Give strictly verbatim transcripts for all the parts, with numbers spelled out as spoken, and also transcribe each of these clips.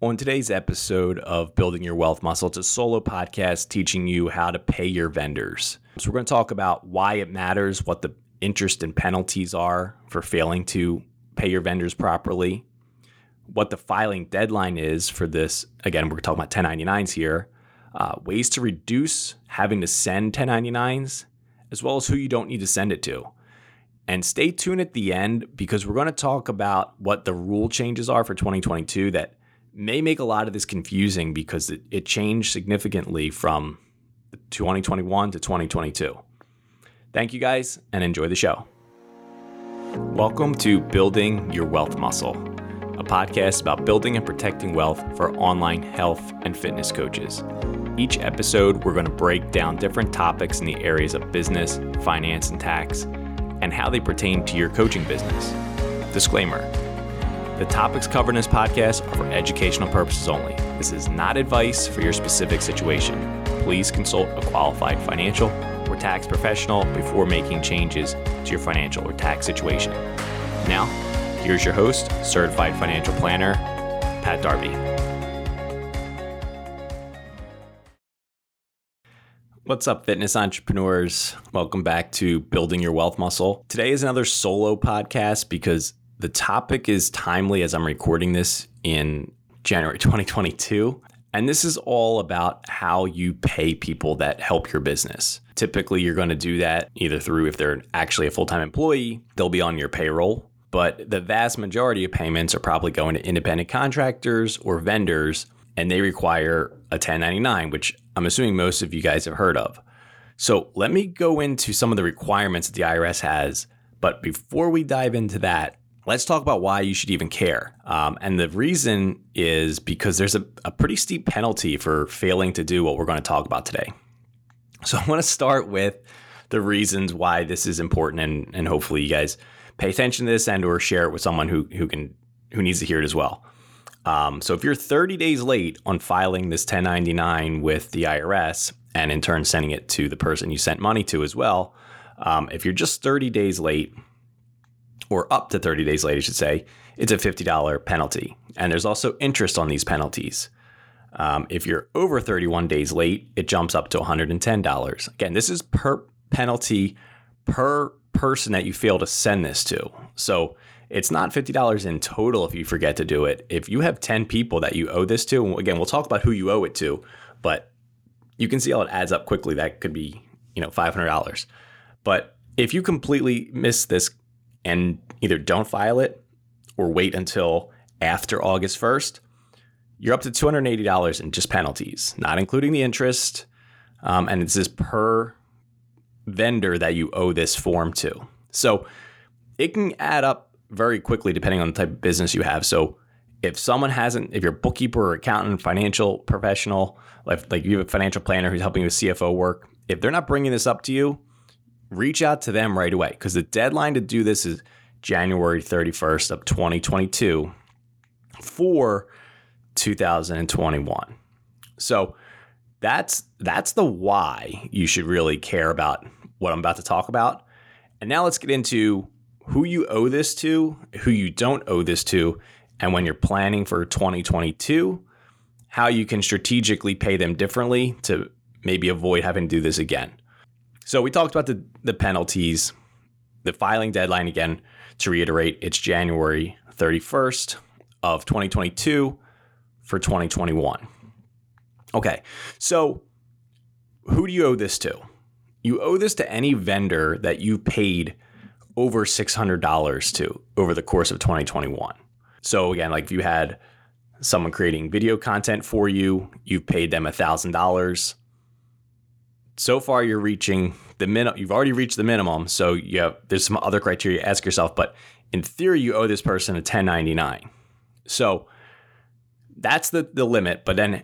On today's episode of Building Your Wealth Muscle, it's a solo podcast teaching you how to pay your vendors. So we're going to talk about why it matters, what the interest and penalties are for failing to pay your vendors properly, what the filing deadline is for this. Again, we're talking about ten ninety-nines here, uh, ways to reduce having to send ten ninety-nines, as well as who you don't need to send it to. And stay tuned at the end because we're going to talk about what the rule changes are for twenty twenty-two that may make a lot of this confusing because it, it changed significantly from twenty twenty-one to twenty twenty-two. Thank you guys and enjoy the show. Welcome to Building Your Wealth Muscle, a podcast about building and protecting wealth for online health and fitness coaches. Each episode, we're going to break down different topics in the areas of business, finance, and tax, and how they pertain to your coaching business. Disclaimer. The topics covered in this podcast are for educational purposes only. This is not advice for your specific situation. Please consult a qualified financial or tax professional before making changes to your financial or tax situation. Now, here's your host, Certified Financial Planner, Pat Darby. What's up, fitness entrepreneurs? Welcome back to Building Your Wealth Muscle. Today is another solo podcast because the topic is timely as I'm recording this in January twenty twenty-two. And this is all about how you pay people that help your business. Typically, you're going to do that either through, if they're actually a full-time employee, they'll be on your payroll. But the vast majority of payments are probably going to independent contractors or vendors, and they require a ten ninety-nine, which I'm assuming most of you guys have heard of. So let me go into some of the requirements that the I R S has. But before we dive into that, let's talk about why you should even care. Um, and the reason is because there's a, a pretty steep penalty for failing to do what we're going to talk about today. So I want to start with the reasons why this is important, and, and hopefully you guys pay attention to this and or share it with someone who who can who needs to hear it as well. Um, so if you're thirty days late on filing this ten ninety-nine with the I R S and in turn sending it to the person you sent money to as well, um, if you're just thirty days late, or up to thirty days late, I should say, it's a fifty dollars penalty. And there's also interest on these penalties. Um, if you're over thirty-one days late, it jumps up to one hundred ten dollars. Again, this is per penalty per person that you fail to send this to. So it's not fifty dollars in total if you forget to do it. If you have ten people that you owe this to, and again, we'll talk about who you owe it to, but you can see how it adds up quickly. That could be, you know, five hundred dollars. But if you completely miss this and either don't file it or wait until after August first, you're up to two hundred eighty dollars in just penalties, not including the interest. Um, and it's this per vendor that you owe this form to. So it can add up very quickly depending on the type of business you have. So if someone hasn't, if you're a bookkeeper or accountant, financial professional, like, like you have a financial planner who's helping you with C F O work, if they're not bringing this up to you, reach out to them right away because the deadline to do this is January thirty-first of twenty twenty-two for two thousand twenty-one. So that's that's the why you should really care about what I'm about to talk about. And now let's get into who you owe this to, who you don't owe this to, and when you're planning for twenty twenty-two, how you can strategically pay them differently to maybe avoid having to do this again. So we talked about the, the penalties, the filing deadline. Again, to reiterate, it's January thirty-first of twenty twenty-two for twenty twenty-one. Okay, so who do you owe this to? You owe this to any vendor that you paid over six hundred dollars to over the course of twenty twenty-one. So again, like if you had someone creating video content for you, you've paid them one thousand dollars. So far, you're reaching the minimum. You've already reached the minimum. So you have, there's some other criteria. Ask yourself, but in theory, you owe this person a ten ninety-nine. So that's the, the limit. But then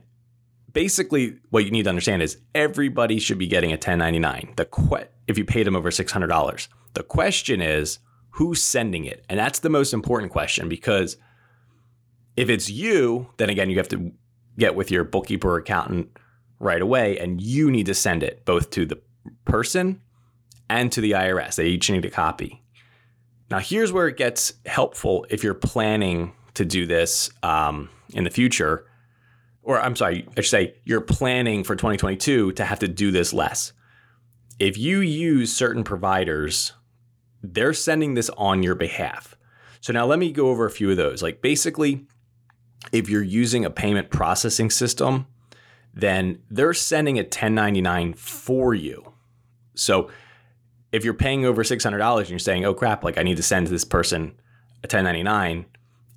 basically what you need to understand is everybody should be getting a ten ninety-nine. The que- if you paid them over six hundred dollars. The question is who's sending it? And that's the most important question, because if it's you, then again, you have to get with your bookkeeper or accountant right away, and you need to send it both to the person and to the I R S. They each need a copy. Now, here's where it gets helpful if you're planning to do this um, in the future, or I'm sorry, I should say you're planning for twenty twenty-two to have to do this less. If you use certain providers, they're sending this on your behalf. So now let me go over a few of those. Like basically, if you're using a payment processing system, then they're sending a ten ninety-nine for you. So if you're paying over six hundred dollars and you're saying, oh crap, like I need to send this person a ten ninety-nine,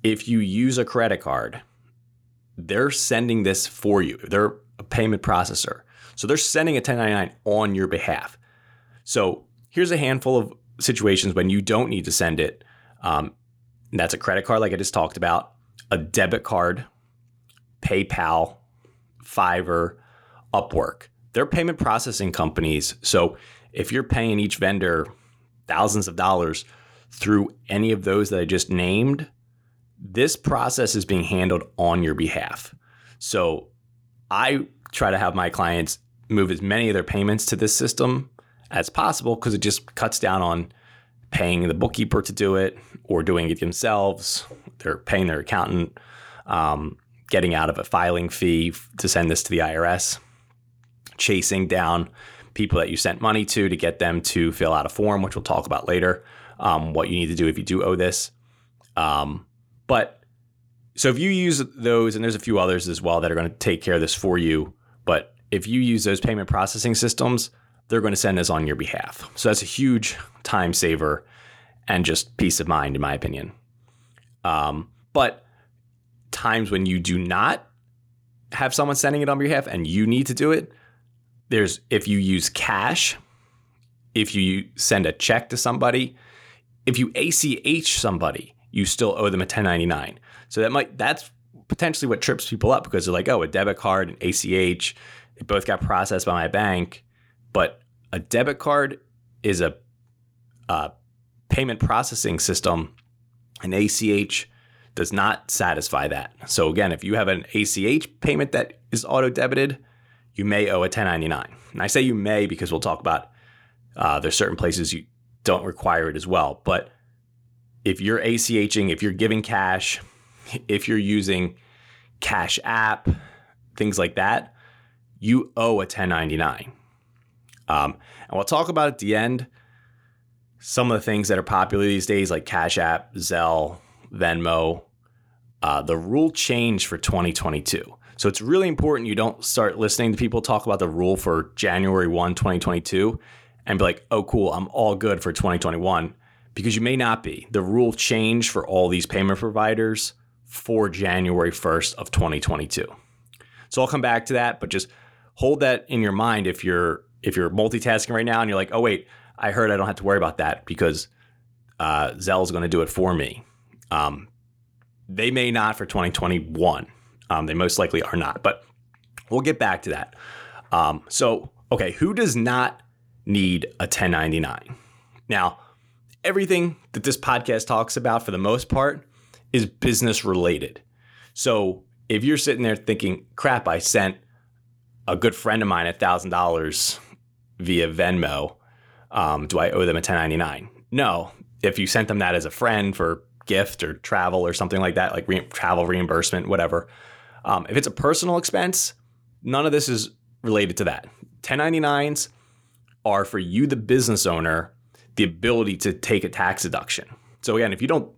if you use a credit card, they're sending this for you. They're a payment processor. So they're sending a ten ninety-nine on your behalf. So here's a handful of situations when you don't need to send it. Um, that's a credit card like I just talked about, a debit card, PayPal, Fiverr, Upwork. They're payment processing companies. So if you're paying each vendor thousands of dollars through any of those that I just named, this process is being handled on your behalf. So I try to have my clients move as many of their payments to this system as possible because it just cuts down on paying the bookkeeper to do it or doing it themselves. They're paying their accountant, um, getting out of a filing fee to send this to the I R S, chasing down people that you sent money to to get them to fill out a form, which we'll talk about later, um, what you need to do if you do owe this. Um, but so if you use those, and there's a few others as well that are going to take care of this for you, but if you use those payment processing systems, they're going to send this on your behalf. So that's a huge time saver and just peace of mind, in my opinion. Um, but times when you do not have someone sending it on your behalf and you need to do it, there's if you use cash, if you send a check to somebody, if you A C H somebody, you still owe them a ten ninety-nine. So that might that's potentially what trips people up because they're like, oh, a debit card and A C H, they both got processed by my bank. But a debit card is a, a payment processing system, and A C H does not satisfy that. So again, if you have an A C H payment that is auto-debited, you may owe a ten ninety-nine. And I say you may because we'll talk about uh, there's certain places you don't require it as well. But if you're ACHing, if you're giving cash, if you're using Cash App, things like that, you owe a ten ninety-nine. Um, and we'll talk about at the end some of the things that are popular these days, like Cash App, Zelle, Venmo. Uh, the rule changed for twenty twenty-two. So it's really important you don't start listening to people talk about the rule for January first, twenty twenty-two and be like, oh, cool, I'm all good for twenty twenty-one, because you may not be. The rule changed for all these payment providers for January first of twenty twenty-two. So I'll come back to that, but just hold that in your mind if you're if you're multitasking right now and you're like, oh, wait, I heard I don't have to worry about that because uh, Zelle is going to do it for me. Um, they may not for twenty twenty-one. Um, they most likely are not, but we'll get back to that. Um, so, okay, who does not need a ten ninety-nine? Now, everything that this podcast talks about for the most part is business related. So if you're sitting there thinking, crap, I sent a good friend of mine one thousand dollars via Venmo, um, do I owe them a ten ninety-nine? No. If you sent them that as a friend for gift or travel or something like that, like re- travel reimbursement, whatever. Um, if it's a personal expense, none of this is related to that. ten ninety-nines are for you, the business owner, the ability to take a tax deduction. So again, if you don't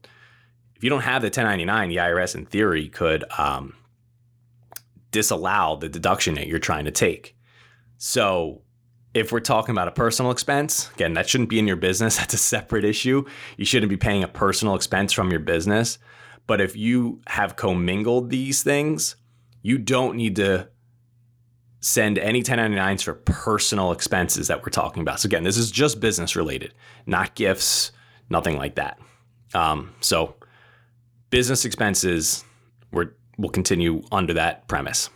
if you don't have the ten ninety-nine, the I R S in theory could um, disallow the deduction that you're trying to take. So if we're talking about a personal expense, again, that shouldn't be in your business. That's a separate issue. You shouldn't be paying a personal expense from your business. But if you have commingled these things, you don't need to send any ten ninety-nines for personal expenses that we're talking about. So again, this is just business related, not gifts, nothing like that. Um, so business expenses we're, we'll continue under that premise.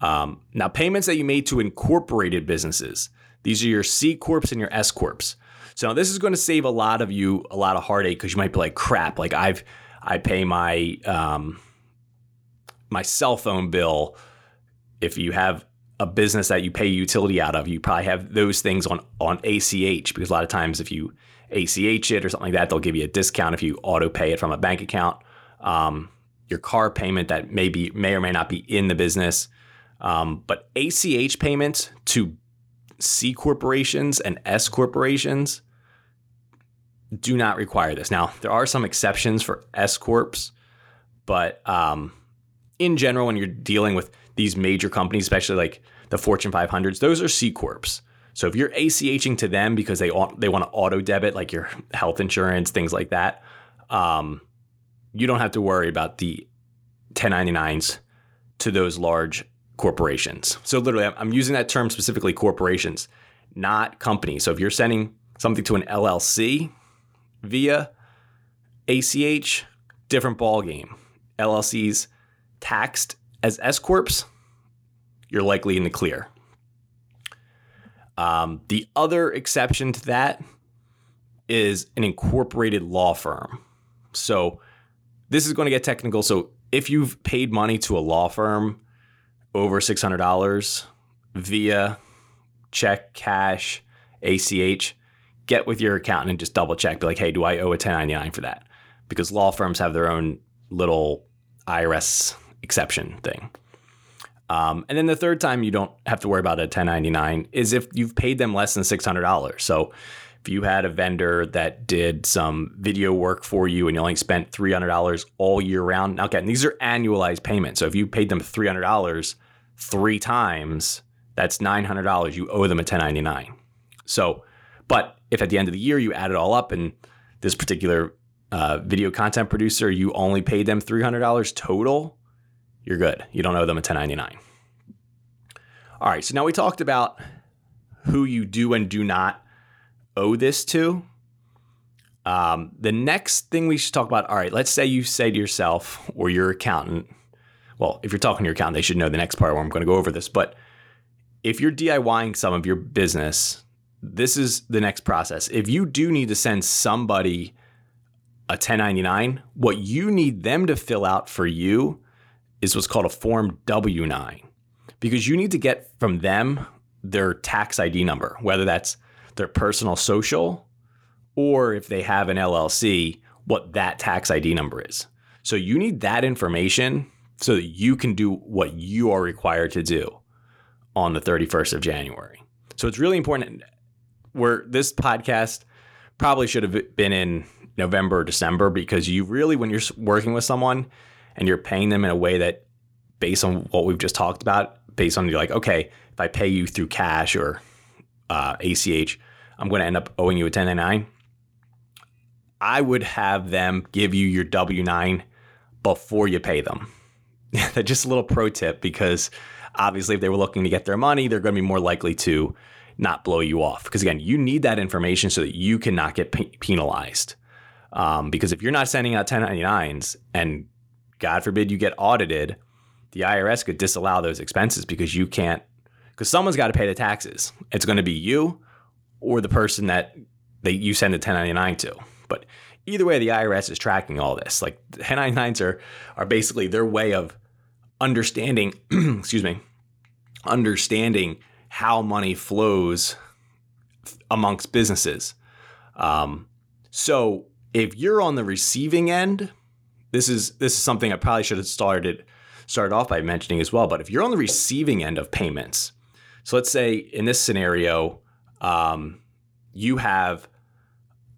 Um, now, payments that you made to incorporated businesses. These are your C Corps and your S Corps. So now this is going to save a lot of you a lot of heartache because you might be like, crap, like I've I pay my um, my cell phone bill. If you have a business that you pay utility out of, you probably have those things on, on A C H because a lot of times if you A C H it or something like that, they'll give you a discount if you auto pay it from a bank account. um, your car payment that may be, may or may not be in the business. Um, but A C H payments to C corporations and S corporations do not require this. Now, there are some exceptions for S corps, but um, in general, when you're dealing with these major companies, especially like the Fortune five hundreds, those are C corps. So if you're ACHing to them because they they want to auto debit like your health insurance, things like that, um, you don't have to worry about the ten ninety-nines to those large corporations. So literally, I'm using that term specifically, corporations, not companies. So if you're sending something to an L L C via A C H, different ball game. L L Cs taxed as S corps, you're likely in the clear. Um, the other exception to that is an incorporated law firm. So this is going to get technical. So if you've paid money to a law firm over six hundred dollars via check, cash, A C H, get with your accountant and just double check. Be like, hey, do I owe a ten ninety-nine for that? Because law firms have their own little I R S exception thing. Um, and then the third time you don't have to worry about a ten ninety-nine is if you've paid them less than six hundred dollars. So if you had a vendor that did some video work for you and you only spent three hundred dollars all year round. Now, again, these are annualized payments. So if you paid them three hundred dollars three times, that's nine hundred dollars. You owe them a ten ninety-nine. So, but if at the end of the year you add it all up and this particular uh, video content producer, you only paid them three hundred dollars total, you're good. You don't owe them a ten ninety-nine. All right. So now we talked about who you do and do not owe this to. Um, the next thing we should talk about. All right. Let's say you say to yourself or your accountant, well, if you're talking to your accountant, they should know the next part where I'm going to go over this. But if you're DIYing some of your business, this is the next process. If you do need to send somebody a ten ninety-nine, what you need them to fill out for you is what's called a Form W nine, because you need to get from them their tax I D number, whether that's their personal social or if they have an L L C, what that tax I D number is. So you need that information so that you can do what you are required to do on the thirty-first of January. So it's really important. Where this podcast probably should have been in November or December, because you really, when you're working with someone, and you're paying them in a way that, based on what we've just talked about, based on you're like, okay, if I pay you through cash or uh, A C H, I'm going to end up owing you a ten ninety-nine. I would have them give you your W nine before you pay them. That's just a little pro tip, because obviously if they were looking to get their money, they're going to be more likely to not blow you off. Because again, you need that information so that you cannot get pe- penalized. Um, because if you're not sending out ten ninety-nines and God forbid you get audited, the I R S could disallow those expenses because you can't, because someone's got to pay the taxes. It's going to be you or the person that they, you send a ten ninety-nine to. But either way, the I R S is tracking all this. Like ten ninety-nines are, are basically their way of understanding, excuse me, understanding how money flows amongst businesses. Um, so if you're on the receiving end, This is this is something I probably should have started started off by mentioning as well. But if you're on the receiving end of payments, so let's say in this scenario, um, you have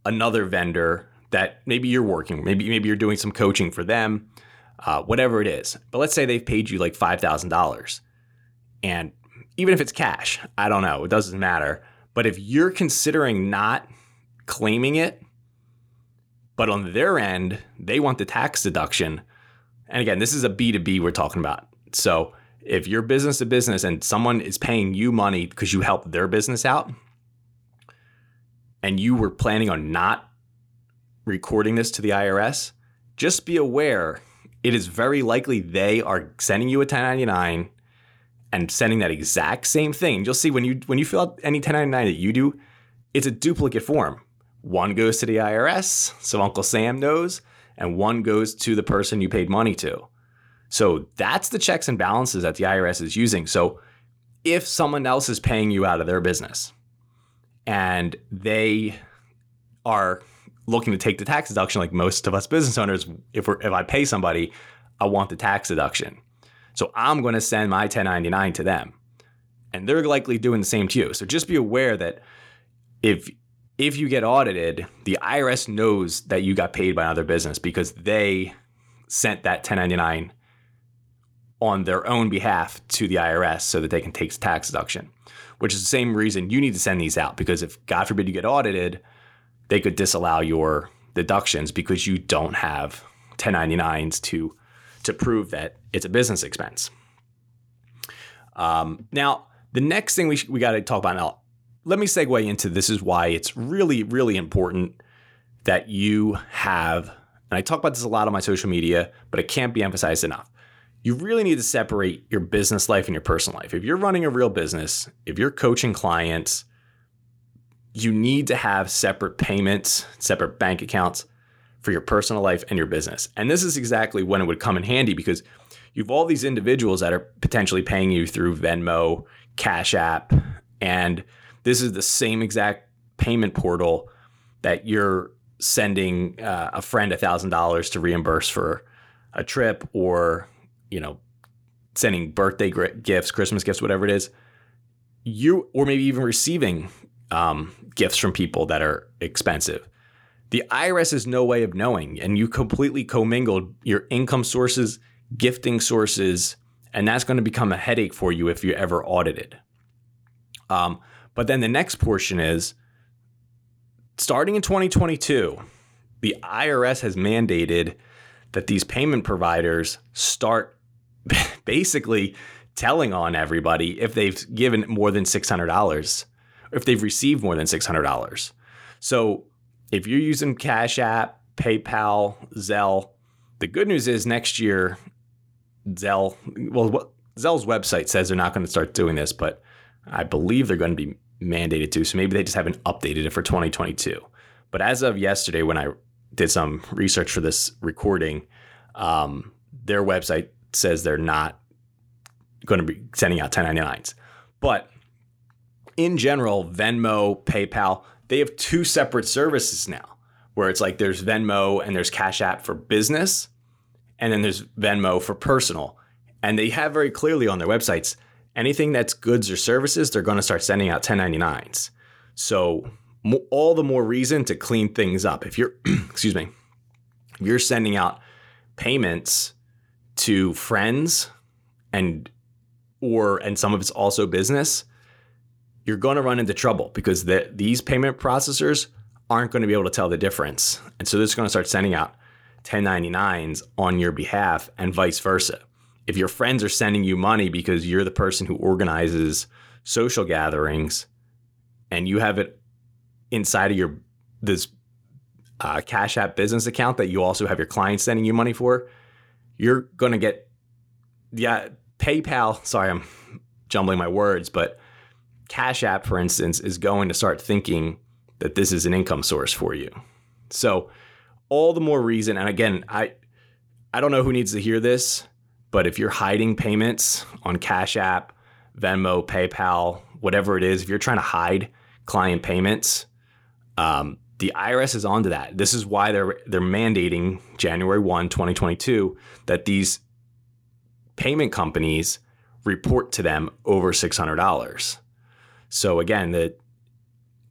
another vendor that maybe you're working, maybe maybe you're doing some coaching for them, uh, whatever it is. But let's say they've paid you like five thousand dollars, and even if it's cash, I don't know, it doesn't matter. But if you're considering not claiming it, but on their end, they want the tax deduction. And again, this is a B to B we're talking about. So if you're business to business and someone is paying you money because you helped their business out and you were planning on not recording this to the I R S, just be aware it is very likely they are sending you a ten ninety-nine and sending that exact same thing. You'll see when you when you fill out any ten ninety-nine that you do, it's a duplicate form. One goes to the I R S, so Uncle Sam knows, and one goes to the person you paid money to. So that's the checks and balances that the I R S is using. So if someone else is paying you out of their business and they are looking to take the tax deduction, like most of us business owners, if we're if I pay somebody, I want the tax deduction. So I'm going to send my ten ninety-nine to them, and they're likely doing the same to you. So just be aware that if if you get audited, the I R S knows that you got paid by another business because they sent that ten ninety-nine on their own behalf to the I R S so that they can take tax deduction, which is the same reason you need to send these out, because if, God forbid, you get audited, they could disallow your deductions because you don't have ten ninety-nines to to prove that it's a business expense. Um, now, the next thing we sh- we got to talk about now, let me segue into this is why it's really, really important that you have, and I talk about this a lot on my social media, but it can't be emphasized enough. You really need to separate your business life and your personal life. If you're running a real business, if you're coaching clients, you need to have separate payments, separate bank accounts for your personal life and your business. And this is exactly when it would come in handy, because you've all these individuals that are potentially paying you through Venmo, Cash App, and this is the same exact payment portal that you're sending uh, a friend one thousand dollars to reimburse for a trip, or, you know, sending birthday gifts, Christmas gifts, whatever it is. You, or maybe even receiving um, gifts from people that are expensive. The I R S has no way of knowing, and you completely commingled your income sources, gifting sources, and that's going to become a headache for you if you're ever audited. Um, But then the next portion is, starting in twenty twenty-two, the I R S has mandated that these payment providers start basically telling on everybody if they've given more than six hundred dollars, or if they've received more than six hundred dollars. So if you're using Cash App, PayPal, Zelle, the good news is next year, Zelle, well, Zelle's website says they're not going to start doing this, but I believe they're going to be mandated to, so maybe they just haven't updated it for twenty twenty-two. But as of yesterday, when I did some research for this recording, um, their website says they're not going to be sending out ten ninety-nines. But in general, Venmo, PayPal, they have two separate services now, where it's like there's Venmo and there's Cash App for business, and then there's Venmo for personal. And they have very clearly on their websites, anything that's goods or services, they're going to start sending out ten ninety-nines. So all the more reason to clean things up. If you're, excuse me, if you're sending out payments to friends and, or, and some of it's also business, you're going to run into trouble, because the, these payment processors aren't going to be able to tell the difference. And so they're just going to start sending out ten ninety-nines on your behalf, and vice versa. If your friends are sending you money because you're the person who organizes social gatherings, and you have it inside of your this uh, Cash App business account that you also have your clients sending you money for, you're going to get, yeah, PayPal, sorry, I'm jumbling my words, but Cash App, for instance, is going to start thinking that this is an income source for you. So all the more reason, and again, I I don't know who needs to hear this, but if you're hiding payments on Cash App, Venmo, PayPal, whatever it is, if you're trying to hide client payments, um, the I R S is onto that. This is why they're they're mandating January first, twenty twenty-two, that these payment companies report to them over six hundred dollars. So again, the,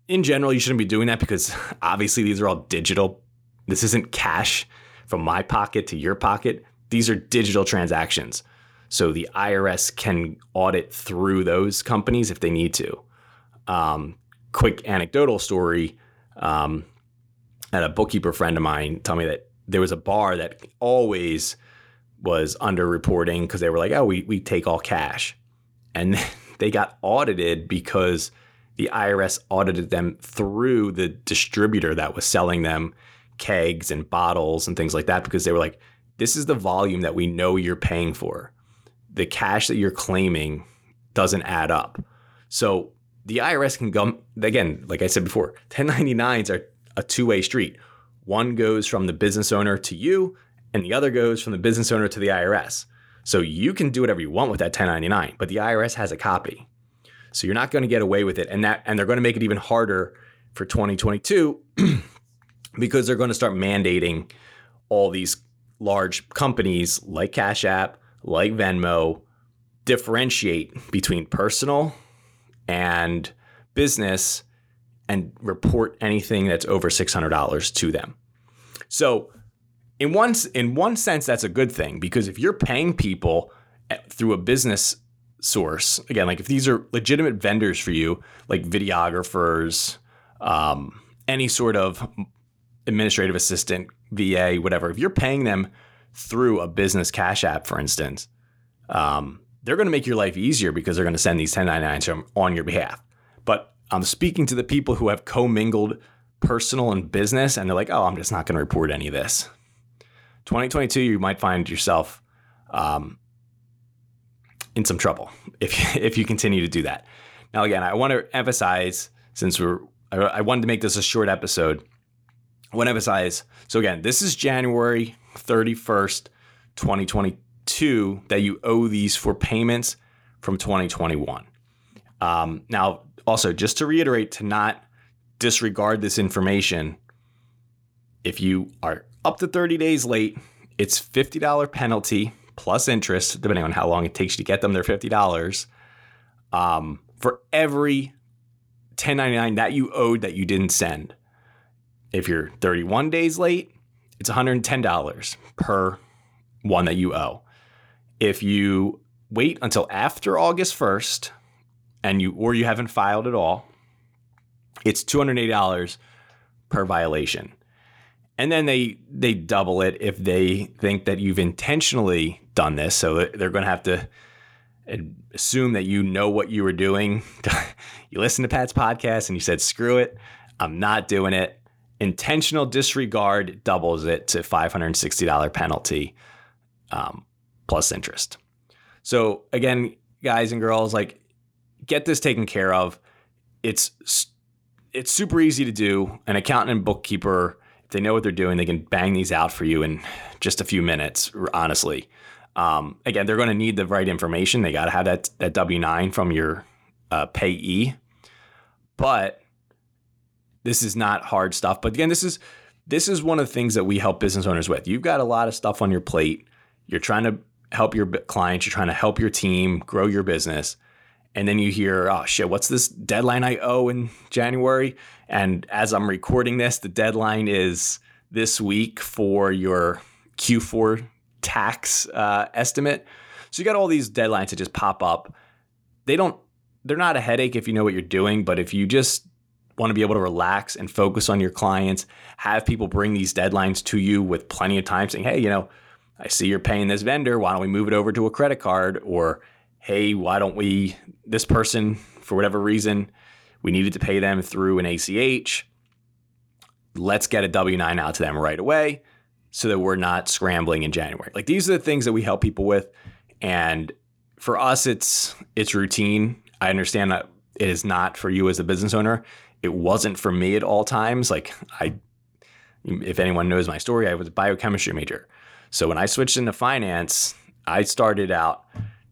in general, you shouldn't be doing that, because obviously these are all digital. This isn't cash from my pocket to your pocket. These are digital transactions. So the I R S can audit through those companies if they need to. Um, quick anecdotal story. Um, I had a bookkeeper friend of mine tell me that there was a bar that always was underreporting, because they were like, oh, we, we take all cash. And they got audited because the I R S audited them through the distributor that was selling them kegs and bottles and things like that, because they were like, this is the volume that we know you're paying for. The cash that you're claiming doesn't add up. So the I R S can go, again, like I said before, ten ninety-nines are a two-way street. One goes from the business owner to you, and the other goes from the business owner to the I R S. So you can do whatever you want with that ten ninety-nine, but the I R S has a copy. So you're not going to get away with it. And that, and they're going to make it even harder for twenty twenty-two because they're going to start mandating all these large companies like Cash App, like Venmo, differentiate between personal and business and report anything that's over six hundred dollars to them. So in one, in one sense, that's a good thing, because if you're paying people through a business source, again, like if these are legitimate vendors for you, like videographers, um, any sort of administrative assistant, V A, whatever, if you're paying them through a business Cash App, for instance, um, they're going to make your life easier because they're going to send these ten ninety-nines on your behalf. But I'm speaking to the people who have commingled personal and business, and they're like, oh, I'm just not going to report any of this. twenty twenty-two, you might find yourself um, in some trouble if if you continue to do that. Now, again, I want to emphasize, since we're, I, I wanted to make this a short episode, I want to emphasize, so again, this is January thirty-first, twenty twenty-two, that you owe these for payments from twenty twenty-one. Um, now, also, just to reiterate, to not disregard this information, if you are up to thirty days late, it's fifty dollars penalty plus interest, depending on how long it takes you to get them, they're fifty dollars um, for every ten ninety-nine that you owed that you didn't send. If you're thirty-one days late, it's one hundred ten dollars per one that you owe. If you wait until after August first and you or you haven't filed at all, it's two hundred eight dollars per violation. And then they they double it if they think that you've intentionally done this. So they're going to have to assume that you know what you were doing. You listened to Pat's podcast and you said, screw it, I'm not doing it. Intentional disregard doubles it to five hundred sixty dollars penalty um, plus interest. So again, guys and girls, like, get this taken care of. It's it's super easy to do. An accountant and bookkeeper, if they know what they're doing, they can bang these out for you in just a few minutes, honestly. Um, again, they're going to need the right information. They got to have that, that W nine from your uh, payee. But this is not hard stuff. But again, this is this is one of the things that we help business owners with. You've got a lot of stuff on your plate. You're trying to help your clients. You're trying to help your team grow your business. And then you hear, oh, shit, what's this deadline I owe in January? And as I'm recording this, the deadline is this week for your Q four tax uh, estimate. So you got all these deadlines that just pop up. They don't, they're not a headache if you know what you're doing, but if you just want to be able to relax and focus on your clients, have people bring these deadlines to you with plenty of time saying, hey, you know, I see you're paying this vendor. Why don't we move it over to a credit card? Or, hey, why don't we, this person, for whatever reason, we needed to pay them through an A C H. Let's get a W nine out to them right away so that we're not scrambling in January. Like, these are the things that we help people with. And for us, it's, it's routine. I understand that it is not for you as a business owner. It wasn't for me at all times. Like, I, if anyone knows my story, I was a biochemistry major. So when I switched into finance, I started out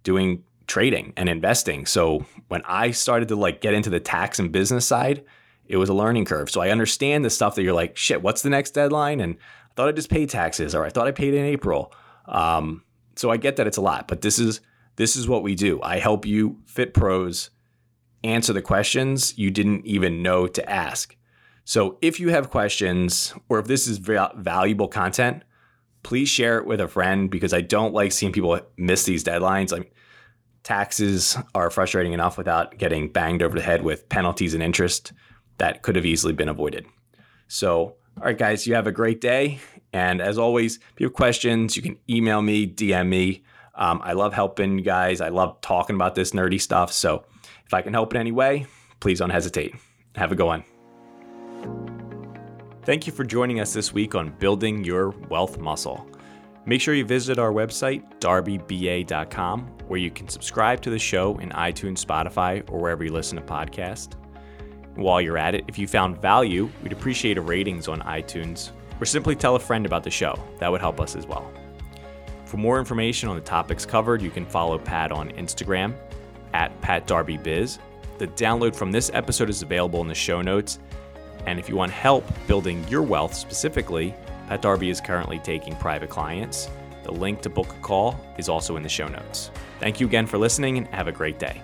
doing trading and investing. So when I started to like get into the tax and business side, it was a learning curve. So I understand the stuff that you're like, shit, what's the next deadline? And I thought I just paid taxes, or I thought I paid in April. Um, so I get that it's a lot, but this is, this is what we do. I help you, fit pros, answer the questions you didn't even know to ask. So if you have questions, or if this is valuable content, please share it with a friend, because I don't like seeing people miss these deadlines. I mean, taxes are frustrating enough without getting banged over the head with penalties and interest that could have easily been avoided. So, all right, guys, you have a great day. And as always, if you have questions, you can email me, D M me. Um, I love helping you guys. I love talking about this nerdy stuff. So if I can help in any way, please don't hesitate. Have a good one. Thank you for joining us this week on Building Your Wealth Muscle. Make sure you visit our website, darby b a dot com, where you can subscribe to the show in iTunes, Spotify, or wherever you listen to podcasts. While you're at it, if you found value, we'd appreciate a ratings on iTunes, or simply tell a friend about the show. That would help us as well. For more information on the topics covered, you can follow Pat on Instagram at Pat Darby Biz. The download from this episode is available in the show notes, And if you want help building your wealth specifically, Pat Darby is currently taking private clients. The link to book a call is also in the show notes. Thank you again for listening and have a great day.